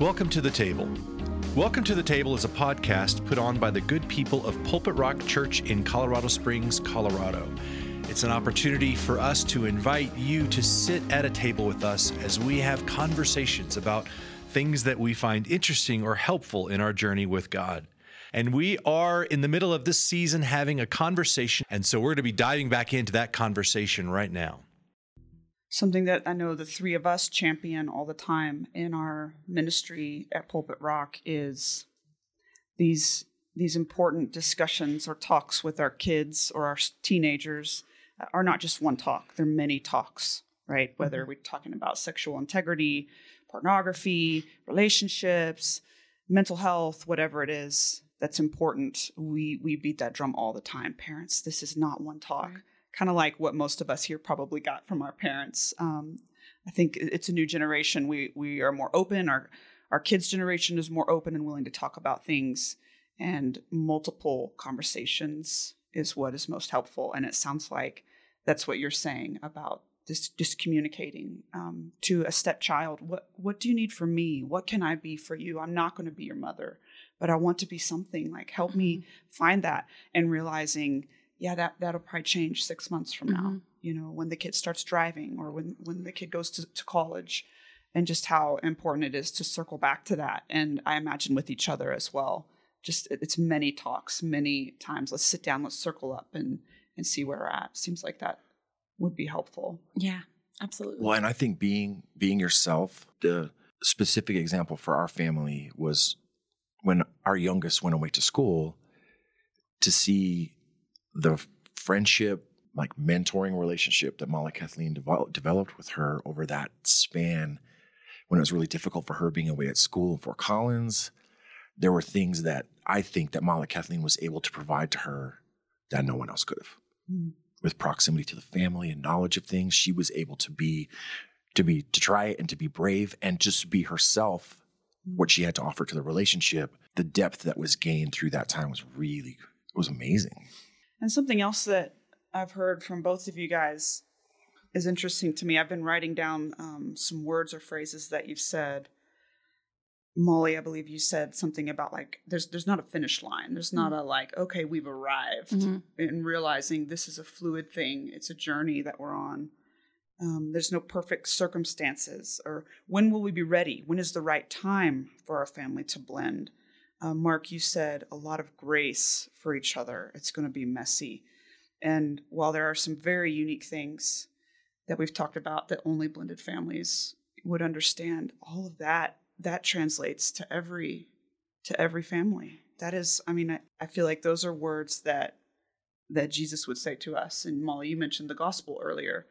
Welcome to The Table. Welcome to The Table is a podcast put on by the good people of Pulpit Rock Church in Colorado Springs, Colorado. It's an opportunity for us to invite you to sit at a table with us as we have conversations about things that we find interesting or helpful in our journey with God. And we are in the middle of this season having a conversation, and so we're going to be diving back into that conversation right now. Something that I know the three of us champion all the time in our ministry at Pulpit Rock is these important discussions or talks with our kids or our teenagers are not just one talk. They're many talks, right? Whether we're talking about sexual integrity, pornography, relationships, mental health, whatever it is that's important, we beat that drum all the time. Parents, this is not one talk. Right. Kind of like what most of us here probably got from our parents. I think it's a new generation. We are more open. Our kids' generation is more open and willing to talk about things. And multiple conversations is what is most helpful. And it sounds like that's what you're saying about this, just communicating to a stepchild. What do you need from me? What can I be for you? I'm not going to be your mother, but I want to be something. Like, help me find that. And realizing, yeah, that'll probably change 6 months from now, you know, when the kid starts driving or when the kid goes to college, and just how important it is to circle back to that. And I imagine with each other as well. Just it's many talks, many times. Let's sit down, let's circle up and see where we're at. Seems like that would be helpful. Yeah, absolutely. Well, and I think being yourself, the specific example for our family was when our youngest went away to school, to see the friendship, like mentoring relationship that Molly Kathleen developed with her over that span, when it was really difficult for her being away at school in Fort Collins. There were things that I think that Molly Kathleen was able to provide to her that no one else could have. Mm. With proximity to the family and knowledge of things, she was able to try it and to be brave and just be herself, what she had to offer to the relationship. The depth that was gained through that time was amazing. And something else that I've heard from both of you guys is interesting to me. I've been writing down some words or phrases that you've said. Molly, I believe you said something about like, there's not a finish line. There's not a like, okay, we've arrived, and realizing this is a fluid thing. It's a journey that we're on. There's no perfect circumstances, or when will we be ready? When is the right time for our family to blend? Mark, you said a lot of grace for each other. It's going to be messy. And while there are some very unique things that we've talked about that only blended families would understand, all of that translates to every family. That is, I mean, I feel like those are words that Jesus would say to us. And Molly, you mentioned the gospel earlier.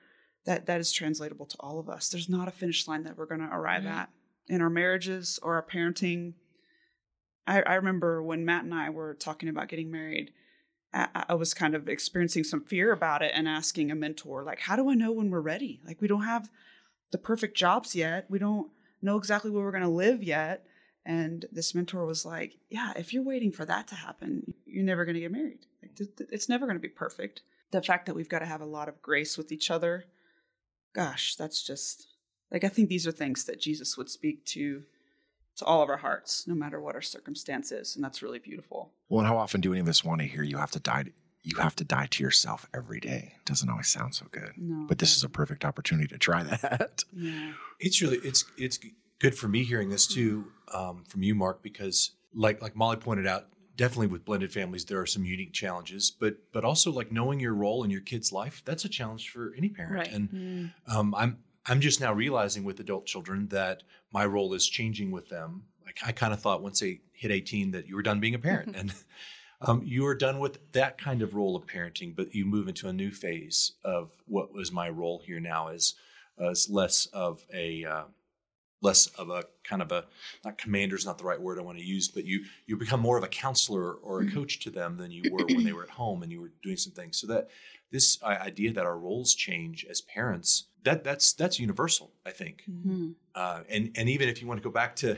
That is translatable to all of us. There's not a finish line that we're going to arrive at in our marriages or our parenting. I remember when Matt and I were talking about getting married, I was kind of experiencing some fear about it and asking a mentor, like, how do I know when we're ready? Like, we don't have the perfect jobs yet. We don't know exactly where we're going to live yet. And this mentor was like, yeah, if you're waiting for that to happen, you're never going to get married. Like, it's never going to be perfect. The fact that we've got to have a lot of grace with each other. Gosh, that's just like, I think these are things that Jesus would speak to all of our hearts, no matter what our circumstance is. And that's really beautiful. Well, and how often do any of us want to hear you have to die to yourself every day? It doesn't always sound so good. No, but this is a perfect opportunity to try that. Yeah. It's good for me hearing this too, from you, Mark, because like Molly pointed out, definitely with blended families, there are some unique challenges, but also like knowing your role in your kid's life, that's a challenge for any parent. Right. And I'm just now realizing with adult children that my role is changing with them. Like, I kind of thought once they hit 18 that you were done being a parent and you were done with that kind of role of parenting, but you move into a new phase of what was my role here now is less of a kind of a, not commander's not the right word I want to use, but you become more of a counselor or a coach to them than you were when they were at home and you were doing some things. So that this idea that our roles change as parents, that's universal, I think. Mm-hmm. And even if you want to go back to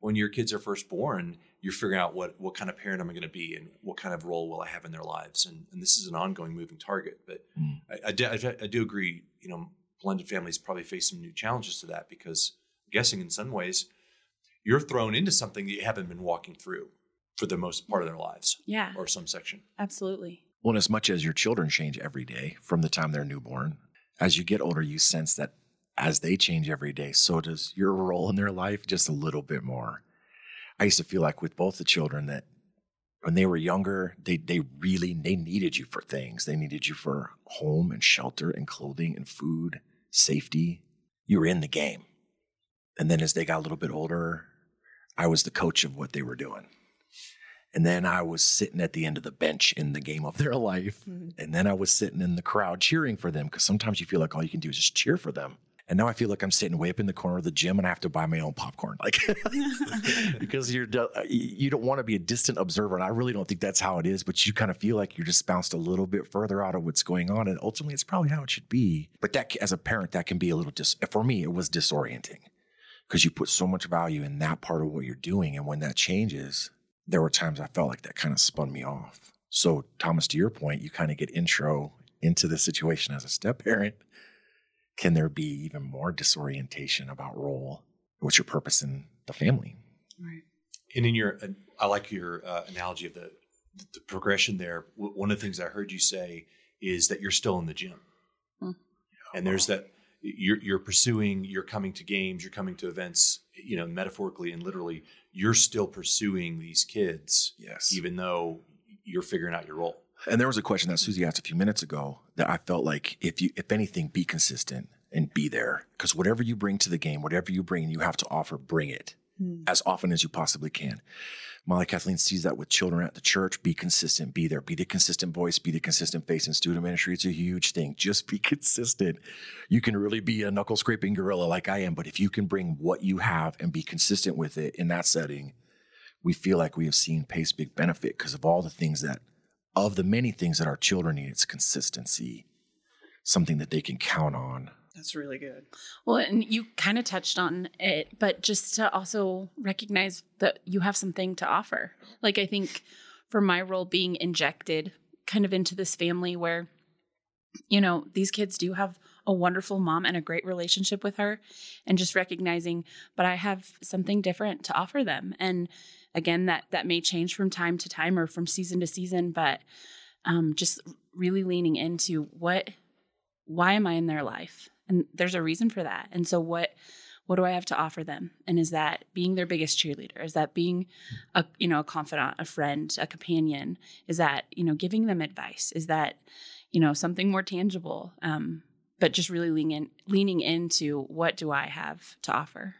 when your kids are first born, you're figuring out what kind of parent am I going to be and what kind of role will I have in their lives. And this is an ongoing moving target. But I do agree, you know, blended families probably face some new challenges to that because I'm guessing in some ways you're thrown into something that you haven't been walking through for the most part of their lives. Yeah. Or some section. Absolutely. Well, and as much as your children change every day from the time they're newborn, as you get older, you sense that as they change every day, so does your role in their life just a little bit more. I used to feel like with both the children that when they were younger, they really needed you for things. They needed you for home and shelter and clothing and food, safety. You were in the game. And then as they got a little bit older, I was the coach of what they were doing. And then I was sitting at the end of the bench in the game of their life. Mm-hmm. And then I was sitting in the crowd cheering for them because sometimes you feel like all you can do is just cheer for them. And now I feel like I'm sitting way up in the corner of the gym and I have to buy my own popcorn. Like, because you don't want to be a distant observer. And I really don't think that's how it is, but you kind of feel like you're just bounced a little bit further out of what's going on. And ultimately, it's probably how it should be. But that, as a parent, that can be a little, for me, it was disorienting because you put so much value in that part of what you're doing. And when that changes, there were times I felt like that kind of spun me off. So, Thomas, to your point, you kind of get intro into the situation as a step-parent. Can there be even more disorientation about role? What's your purpose in the family? Right. And in your, I like your analogy of the progression there. One of the things I heard you say is that you're still in the gym. Hmm. And there's that, you're pursuing, you're coming to games, you're coming to events, you know, metaphorically and literally, you're still pursuing these kids. Yes. Even though you're figuring out your role. And there was a question that Susie asked a few minutes ago that I felt like if anything, be consistent and be there. Because whatever you bring to the game, whatever you bring and you have to offer, bring it as often as you possibly can. Molly Kathleen sees that with children at the church. Be consistent, be there, be the consistent voice, be the consistent face in student ministry. It's a huge thing. Just be consistent. You can really be a knuckle scraping gorilla like I am, but if you can bring what you have and be consistent with it in that setting, we feel like we have seen Pace big benefit because of all the things that, of the many things that our children need, it's consistency, something that they can count on. That's really good. Well, and you kind of touched on it, but just to also recognize that you have something to offer. Like, I think for my role, being injected kind of into this family where, you know, these kids do have a wonderful mom and a great relationship with her, and just recognizing, but I have something different to offer them. And again, that may change from time to time or from season to season, but just really leaning into why am I in their life? And there's a reason for that. And so what do I have to offer them? And is that being their biggest cheerleader? Is that being a confidant, a friend, a companion? Is that, giving them advice? Is that, something more tangible? But just really leaning into what do I have to offer?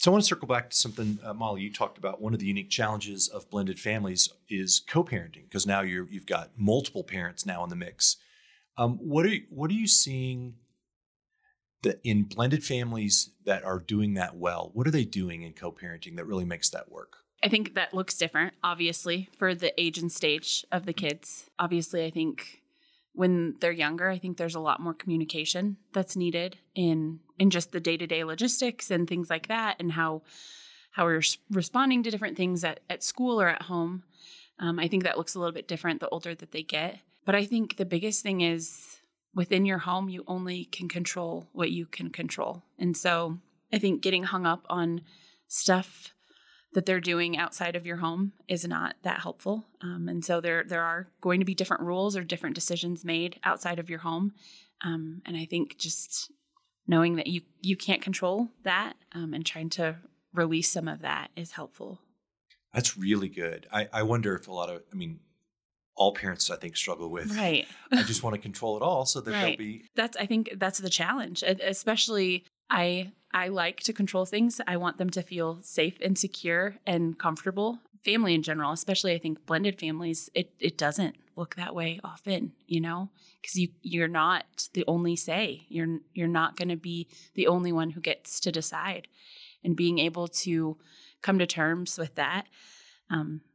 So I want to circle back to something, Molly, you talked about. One of the unique challenges of blended families is co-parenting, because now you've got multiple parents now in the mix. What are you seeing that in blended families that are doing that well? What are they doing in co-parenting that really makes that work? I think that looks different, obviously, for the age and stage of the kids. Obviously, I think when they're younger, I think there's a lot more communication that's needed in just the day-to-day logistics and things like that, and how we're responding to different things at school or at home. I think that looks a little bit different the older that they get. But I think the biggest thing is within your home, you only can control what you can control. And so I think getting hung up on stuff that they're doing outside of your home is not that helpful. And so there are going to be different rules or different decisions made outside of your home. And I think just knowing that you can't control that and trying to release some of that is helpful. That's really good. I wonder if all parents, I think, struggle with. Right. I just want to control it all so that right. They'll be. I think that's the challenge, especially I like to control things. I want them to feel safe and secure and comfortable. Family in general, especially I think blended families, it doesn't look that way often, because you're not the only say. You're not going to be the only one who gets to decide. And being able to come to terms with that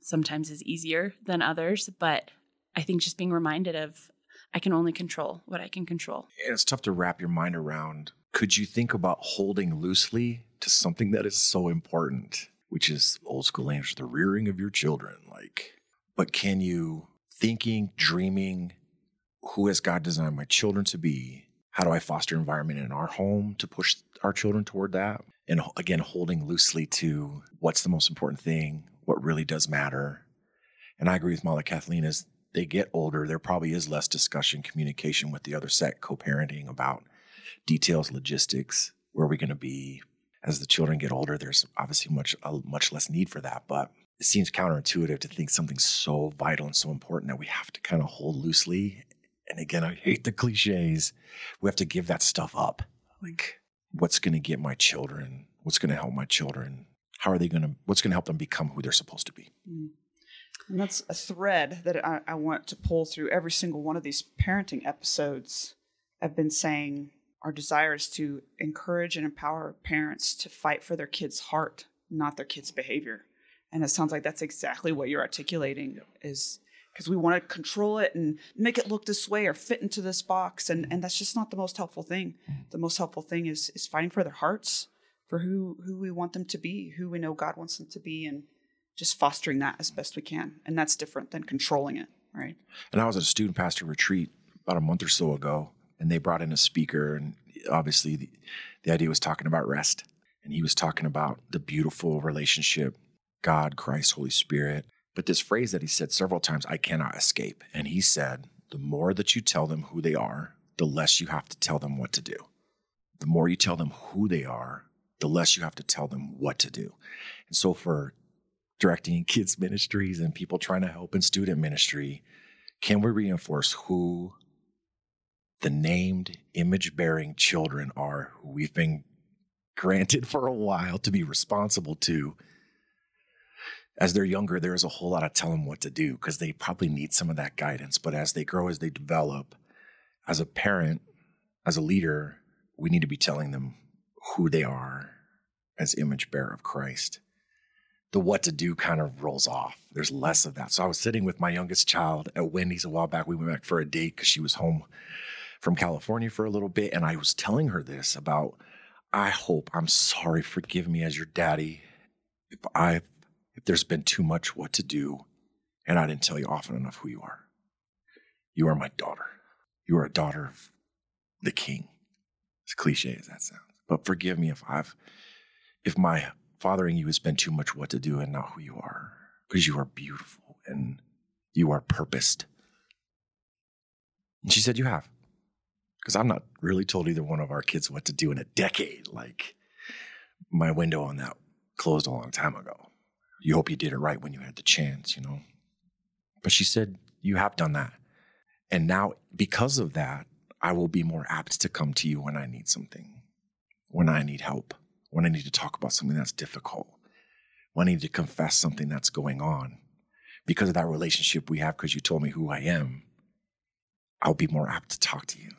sometimes is easier than others. But I think just being reminded of I can only control what I can control. And it's tough to wrap your mind around. Could you think about holding loosely to something that is so important, which is old school language, the rearing of your children? But can you, thinking, dreaming, who has God designed my children to be? How do I foster environment in our home to push our children toward that? And again, holding loosely to what's the most important thing, what really does matter. And I agree with Molly Kathleen, as they get older, there probably is less discussion, communication with the other sex, co-parenting about details, logistics, where are we going to be? As the children get older, there's obviously much less need for that. But it seems counterintuitive to think something's so vital and so important that we have to kind of hold loosely. And again, I hate the cliches. We have to give that stuff up. Like, what's going to get my children? What's going to help my children? What's going to help them become who they're supposed to be? And that's a thread that I want to pull through every single one of these parenting episodes. I've been saying our desire is to encourage and empower parents to fight for their kids' heart, not their kids' behavior. And it sounds like that's exactly what you're articulating, is because we want to control it and make it look this way or fit into this box. And that's just not the most helpful thing. The most helpful thing is fighting for their hearts, for who we want them to be, who we know God wants them to be, and just fostering that as best we can. And that's different than controlling it, right? And I was at a student pastor retreat about a month or so ago, and they brought in a speaker. And obviously the idea was talking about rest. And he was talking about the beautiful relationship, God, Christ, Holy Spirit. But this phrase that he said several times, I cannot escape. And he said, the more that you tell them who they are, the less you have to tell them what to do. The more you tell them who they are, the less you have to tell them what to do. And so for directing kids ministries and people trying to help in student ministry, can we reinforce who the named image-bearing children are, who we've been granted for a while to be responsible to? As they're younger, there is a whole lot of tell them what to do because they probably need some of that guidance. But as they grow, as they develop, as a parent, as a leader, we need to be telling them who they are as image bearer of Christ. The what to do kind of rolls off. There's less of that. So I was sitting with my youngest child at Wendy's a while back. We went back for a date because she was home from California for a little bit. And I was telling her this about, I'm sorry, forgive me as your daddy if there's been too much what to do, and I didn't tell you often enough who you are. You are my daughter. You are a daughter of the King. As cliche as that sounds. But forgive me if my fathering you has been too much what to do and not who you are, because you are beautiful and you are purposed. And she said, you have. Because I've not really told either one of our kids what to do in a decade. Like, my window on that closed a long time ago. You hope you did it right when you had the chance, you know. But she said, you have done that. And now because of that, I will be more apt to come to you when I need something, when I need help, when I need to talk about something that's difficult, when I need to confess something that's going on. Because of that relationship we have, because you told me who I am, I'll be more apt to talk to you,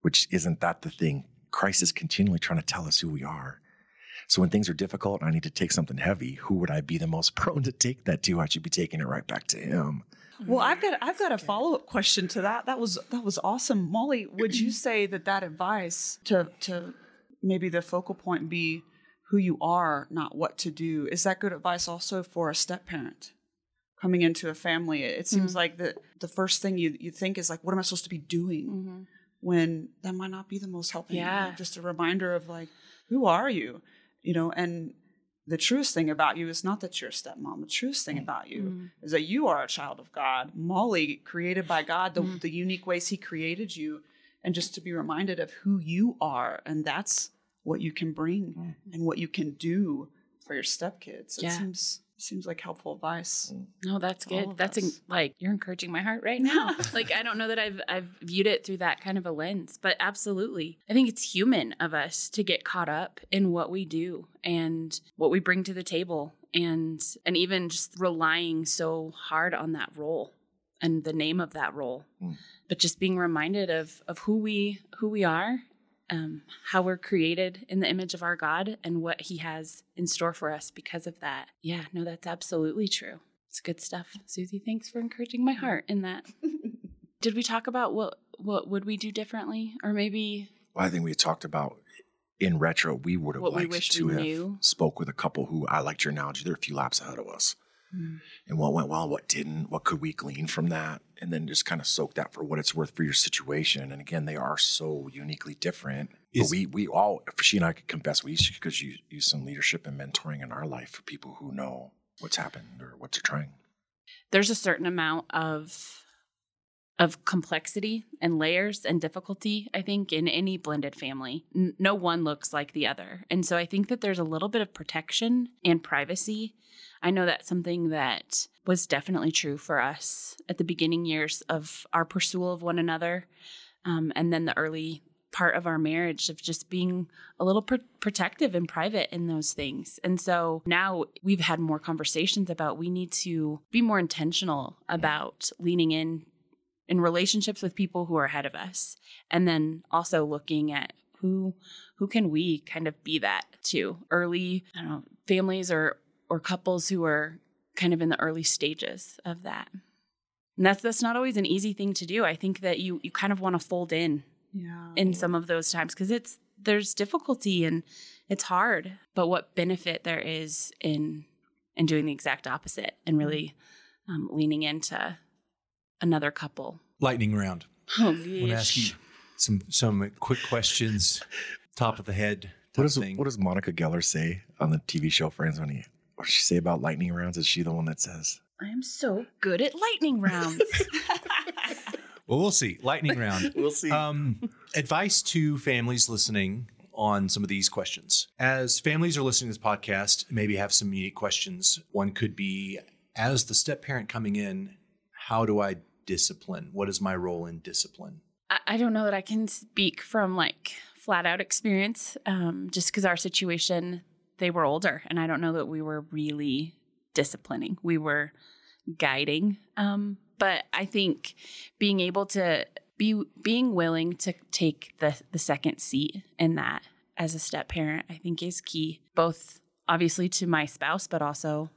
which isn't that the thing? Christ is continually trying to tell us who we are. So when things are difficult and I need to take something heavy, who would I be the most prone to take that to? I should be taking it right back to him. Well, I've got a follow-up question to that. That was awesome. Molly, would you say that advice to maybe the focal point be who you are, not what to do? Is that good advice also for a step-parent coming into a family? It seems like the first thing you think is like, what am I supposed to be doing? Mm-hmm. When that might not be the most helpful. Yeah. Just a reminder of like, who are you? You know, and the truest thing about you is not that you're a stepmom. The truest thing about you is that you are a child of God. Molly, created by God, the unique ways he created you, and just to be reminded of who you are. And that's what you can bring and what you can do for your stepkids. Yeah. It seems like helpful advice. No, that's good. That's like, you're encouraging my heart right now. Like, I don't know that I've viewed it through that kind of a lens, but absolutely. I think it's human of us to get caught up in what we do and what we bring to the table, and even just relying so hard on that role and the name of that role, but just being reminded of who we are, how we're created in the image of our God and what he has in store for us because of that. Yeah, no, that's absolutely true. It's good stuff. Susie, thanks for encouraging my heart in that. Did we talk about what would we do differently? Or maybe... Well, I think we talked about, in retro, we would have liked to have spoke with a couple who, I liked your analogy, they're a few laps ahead of us. And what went well, what didn't, what could we glean from that? And then just kind of soak that for what it's worth for your situation. And again, they are so uniquely different. But we all, she and I could confess, we each could use some leadership and mentoring in our life for people who know what's happened or what they're trying. There's a certain amount of complexity and layers and difficulty, I think, in any blended family. No one looks like the other. And so I think that there's a little bit of protection and privacy. I know that's something that was definitely true for us at the beginning years of our pursuit of one another, and then the early part of our marriage of just being a little protective and private in those things. And so now we've had more conversations about we need to be more intentional about leaning in relationships with people who are ahead of us, and then also looking at who can we kind of be that to early, I don't know, families or couples who are kind of in the early stages of that. And that's not always an easy thing to do. I think that you kind of want to fold in. Yeah. In some of those times, because there's difficulty and it's hard, but what benefit there is in doing the exact opposite and really leaning into another couple. Lightning round. Oh, I'm going to ask you some quick questions, top of the head. What does Monica Geller say on the TV show Friends? What does she say about lightning rounds? Is she the one that says, "I am so good at lightning rounds"? Well, we'll see. Lightning round. We'll see. Advice to families listening on some of these questions. As families are listening to this podcast, maybe have some unique questions. One could be, as the step-parent coming in, how do I discipline? What is my role in discipline? I don't know that I can speak from flat-out experience, just because our situation, they were older, and I don't know that we were really disciplining. We were guiding, but I think being able to being willing to take the second seat in that as a step parent, I think is key, both obviously to my spouse, but also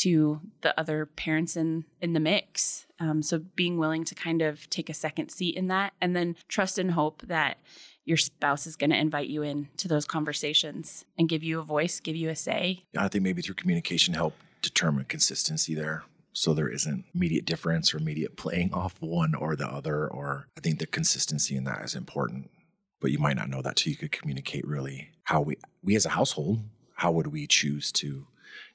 to the other parents in the mix. So being willing to kind of take a second seat in that, and then trust and hope that your spouse is going to invite you in to those conversations and give you a voice, give you a say. I think maybe through communication help determine consistency there. So there isn't immediate difference or immediate playing off one or the other, or I think the consistency in that is important, but you might not know that till you could communicate really how we as a household, how would we choose to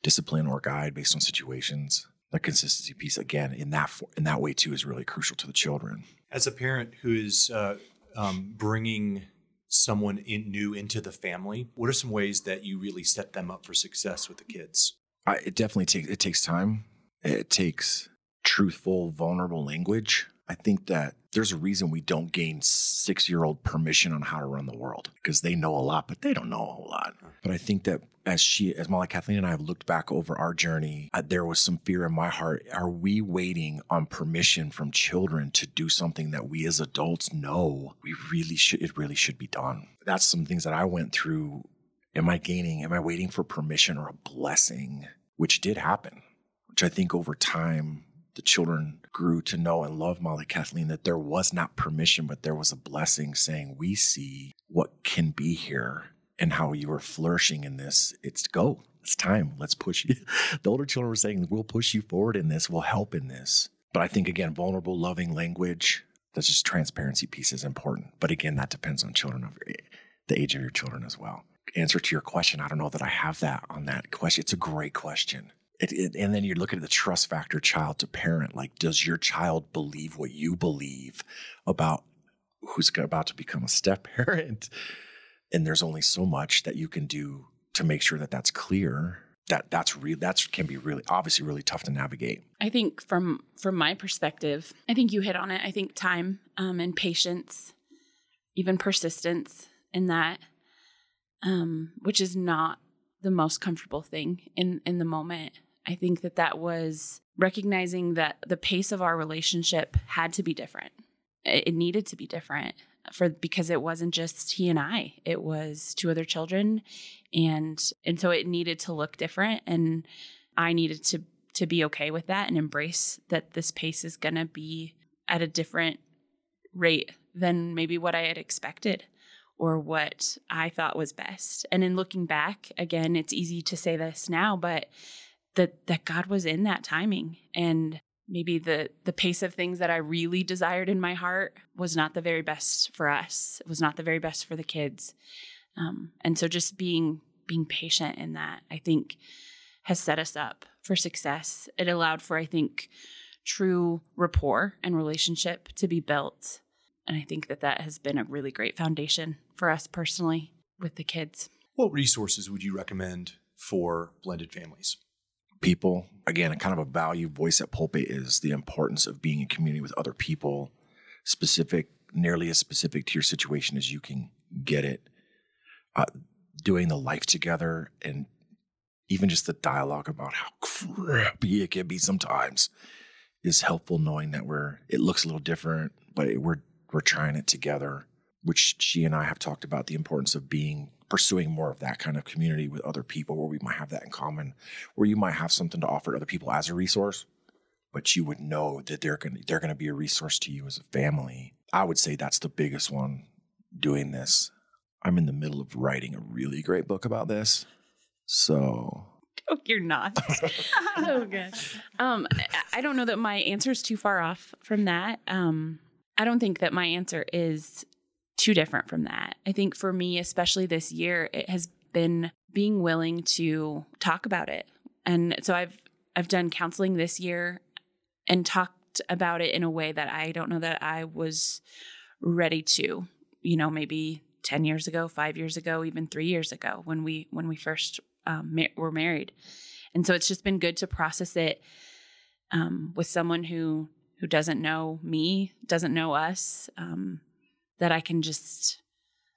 discipline or guide based on situations. The consistency piece, again, in that way too, is really crucial to the children. As a parent who is bringing someone new into the family, what are some ways that you really set them up for success with the kids? It definitely takes time. It takes truthful, vulnerable language. I think that there's a reason we don't gain 6-year-old permission on how to run the world, because they know a lot, but they don't know a whole lot. But I think that as Molly Kathleen and I have looked back over our journey, there was some fear in my heart. Are we waiting on permission from children to do something that we as adults know it really should be done? That's some things that I went through. Am I waiting for permission or a blessing? Which did happen. Which I think over time, the children grew to know and love Molly Kathleen, that there was not permission, but there was a blessing saying, we see what can be here and how you are flourishing in this. It's time. Let's push you. The older children were saying, we'll push you forward in this. We'll help in this. But I think, again, vulnerable, loving language, that's just transparency piece is important. But again, that depends on children of the age of your children as well. Answer to your question, I don't know that I have that on that question. It's a great question. And then you're looking at the trust factor child to parent. Does your child believe what you believe about who's about to become a step parent? And there's only so much that you can do to make sure that that's clear. That can be really, obviously really tough to navigate. I think from my perspective, I think you hit on it. I think time and patience, even persistence in that, which is not the most comfortable thing in the moment. I think that was recognizing that the pace of our relationship had to be different. It needed to be different because it wasn't just he and I. It was 2 other children. And so it needed to look different. And I needed to be okay with that and embrace that this pace is going to be at a different rate than maybe what I had expected or what I thought was best. And in looking back, again, it's easy to say this now, but that God was in that timing. And maybe the pace of things that I really desired in my heart was not the very best for us. It was not the very best for the kids. And so just being patient in that, I think, has set us up for success. It allowed for, I think, true rapport and relationship to be built. And I think that has been a really great foundation for us personally with the kids. What resources would you recommend for blended families? People. Again, a kind of a value voice at Pulpit is the importance of being in community with other people, nearly as specific to your situation as you can get it. Doing the life together and even just the dialogue about how crappy it can be sometimes is helpful, knowing that it looks a little different, but we're trying it together, which she and I have talked about the importance of pursuing more of that kind of community with other people where we might have that in common, where you might have something to offer to other people as a resource, but you would know that they're going to be a resource to you as a family. I would say that's the biggest one doing this. I'm in the middle of writing a really great book about this. So... Oh, you're not. Oh, gosh. I don't know that my answer is too far off from that. I don't think that my answer is too different from that. I think for me, especially this year, it has been being willing to talk about it. And so I've done counseling this year and talked about it in a way that I don't know that I was ready to, maybe 10 years ago, 5 years ago, even 3 years ago when we first were married. And so it's just been good to process it with someone who doesn't know me, doesn't know us, that I can just,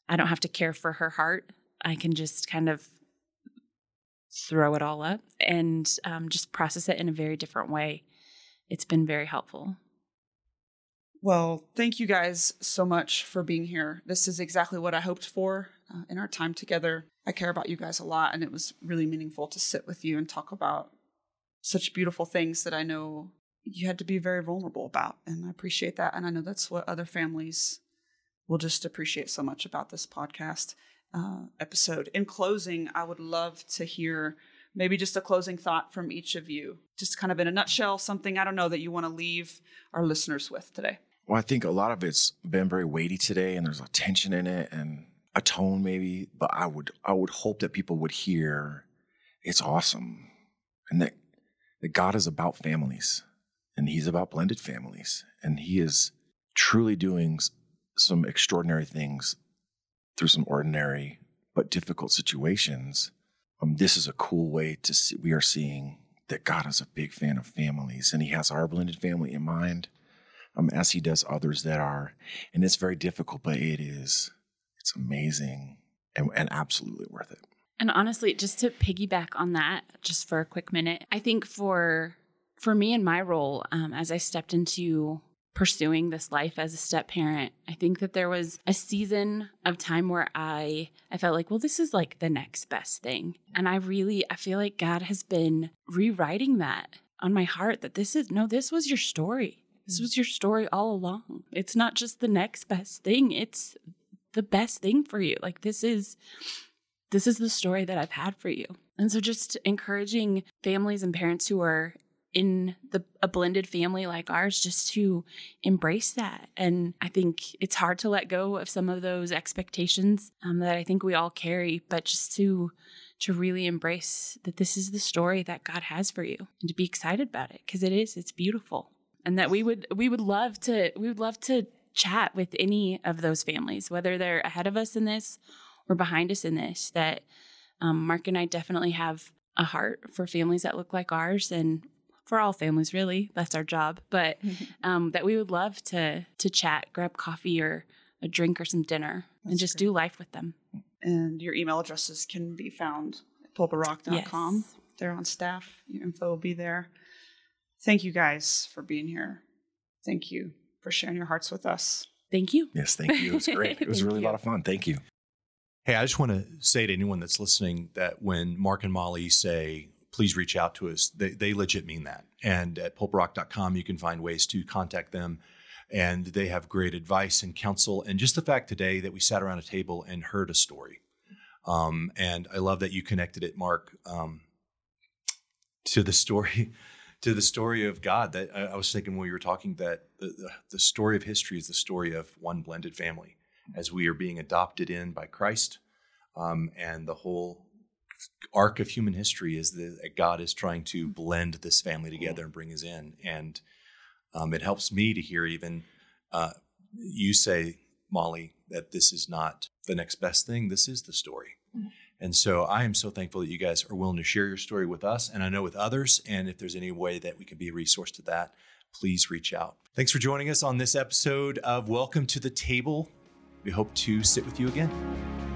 I don't have to care for her heart. I can just kind of throw it all up and just process it in a very different way. It's been very helpful. Well, thank you guys so much for being here. This is exactly what I hoped for in our time together. I care about you guys a lot, and it was really meaningful to sit with you and talk about such beautiful things that I know you had to be very vulnerable about, and I appreciate that. And I know that's what other families will just appreciate so much about this podcast episode. In closing, I would love to hear maybe just a closing thought from each of you, just kind of in a nutshell, something, I don't know, that you want to leave our listeners with today. Well, I think a lot of it's been very weighty today, and there's a tension in it and a tone maybe, but I would hope that people would hear it's awesome, and that God is about families, and he's about blended families, and he is truly doing some extraordinary things through some ordinary but difficult situations. This is a cool way to see. We are seeing that God is a big fan of families, and he has our blended family in mind, as he does others that are, and it's very difficult, but it is. It's amazing and absolutely worth it. And honestly, just to piggyback on that, just for a quick minute, I think for me and my role, as I stepped into pursuing this life as a step parent, I think that there was a season of time where I felt like, well, this is like the next best thing. And I feel like God has been rewriting that on my heart, that this was your story. This was your story all along. It's not just the next best thing. It's the best thing for you. Like this is the story that I've had for you. And so just encouraging families and parents who are in a blended family like ours, just to embrace that. And I think it's hard to let go of some of those expectations that I think we all carry, but just to really embrace that this is the story that God has for you, and to be excited about it, because it's beautiful. And that we would love to chat with any of those families, whether they're ahead of us in this or behind us in this, that Mark and I definitely have a heart for families that look like ours, and for all families, really. That's our job. But that we would love to chat, grab coffee or a drink or some dinner, that's and just great. Do life with them. And your email addresses can be found at pulpitrock.com. Yes. They're on staff. Your info will be there. Thank you guys for being here. Thank you for sharing your hearts with us. Thank you. Yes, thank you. It was great. It was really a lot of fun. Thank you. Hey, I just want to say to anyone that's listening that when Mark and Molly say, please reach out to us, they legit mean that. And at pulprock.com, you can find ways to contact them. And they have great advice and counsel. And just the fact today that we sat around a table and heard a story. And I love that you connected it, Mark, to the story to the story of God. That I was thinking while you were talking that the story of history is the story of one blended family, as we are being adopted in by Christ, and the whole arc of human history is that God is trying to blend this family together and bring us in. And it helps me to hear even you say, Molly, that this is not the next best thing. This is the story. And so I am so thankful that you guys are willing to share your story with us, and I know with others. And if there's any way that we can be a resource to that, please reach out. Thanks for joining us on this episode of Welcome to the Table. We hope to sit with you again.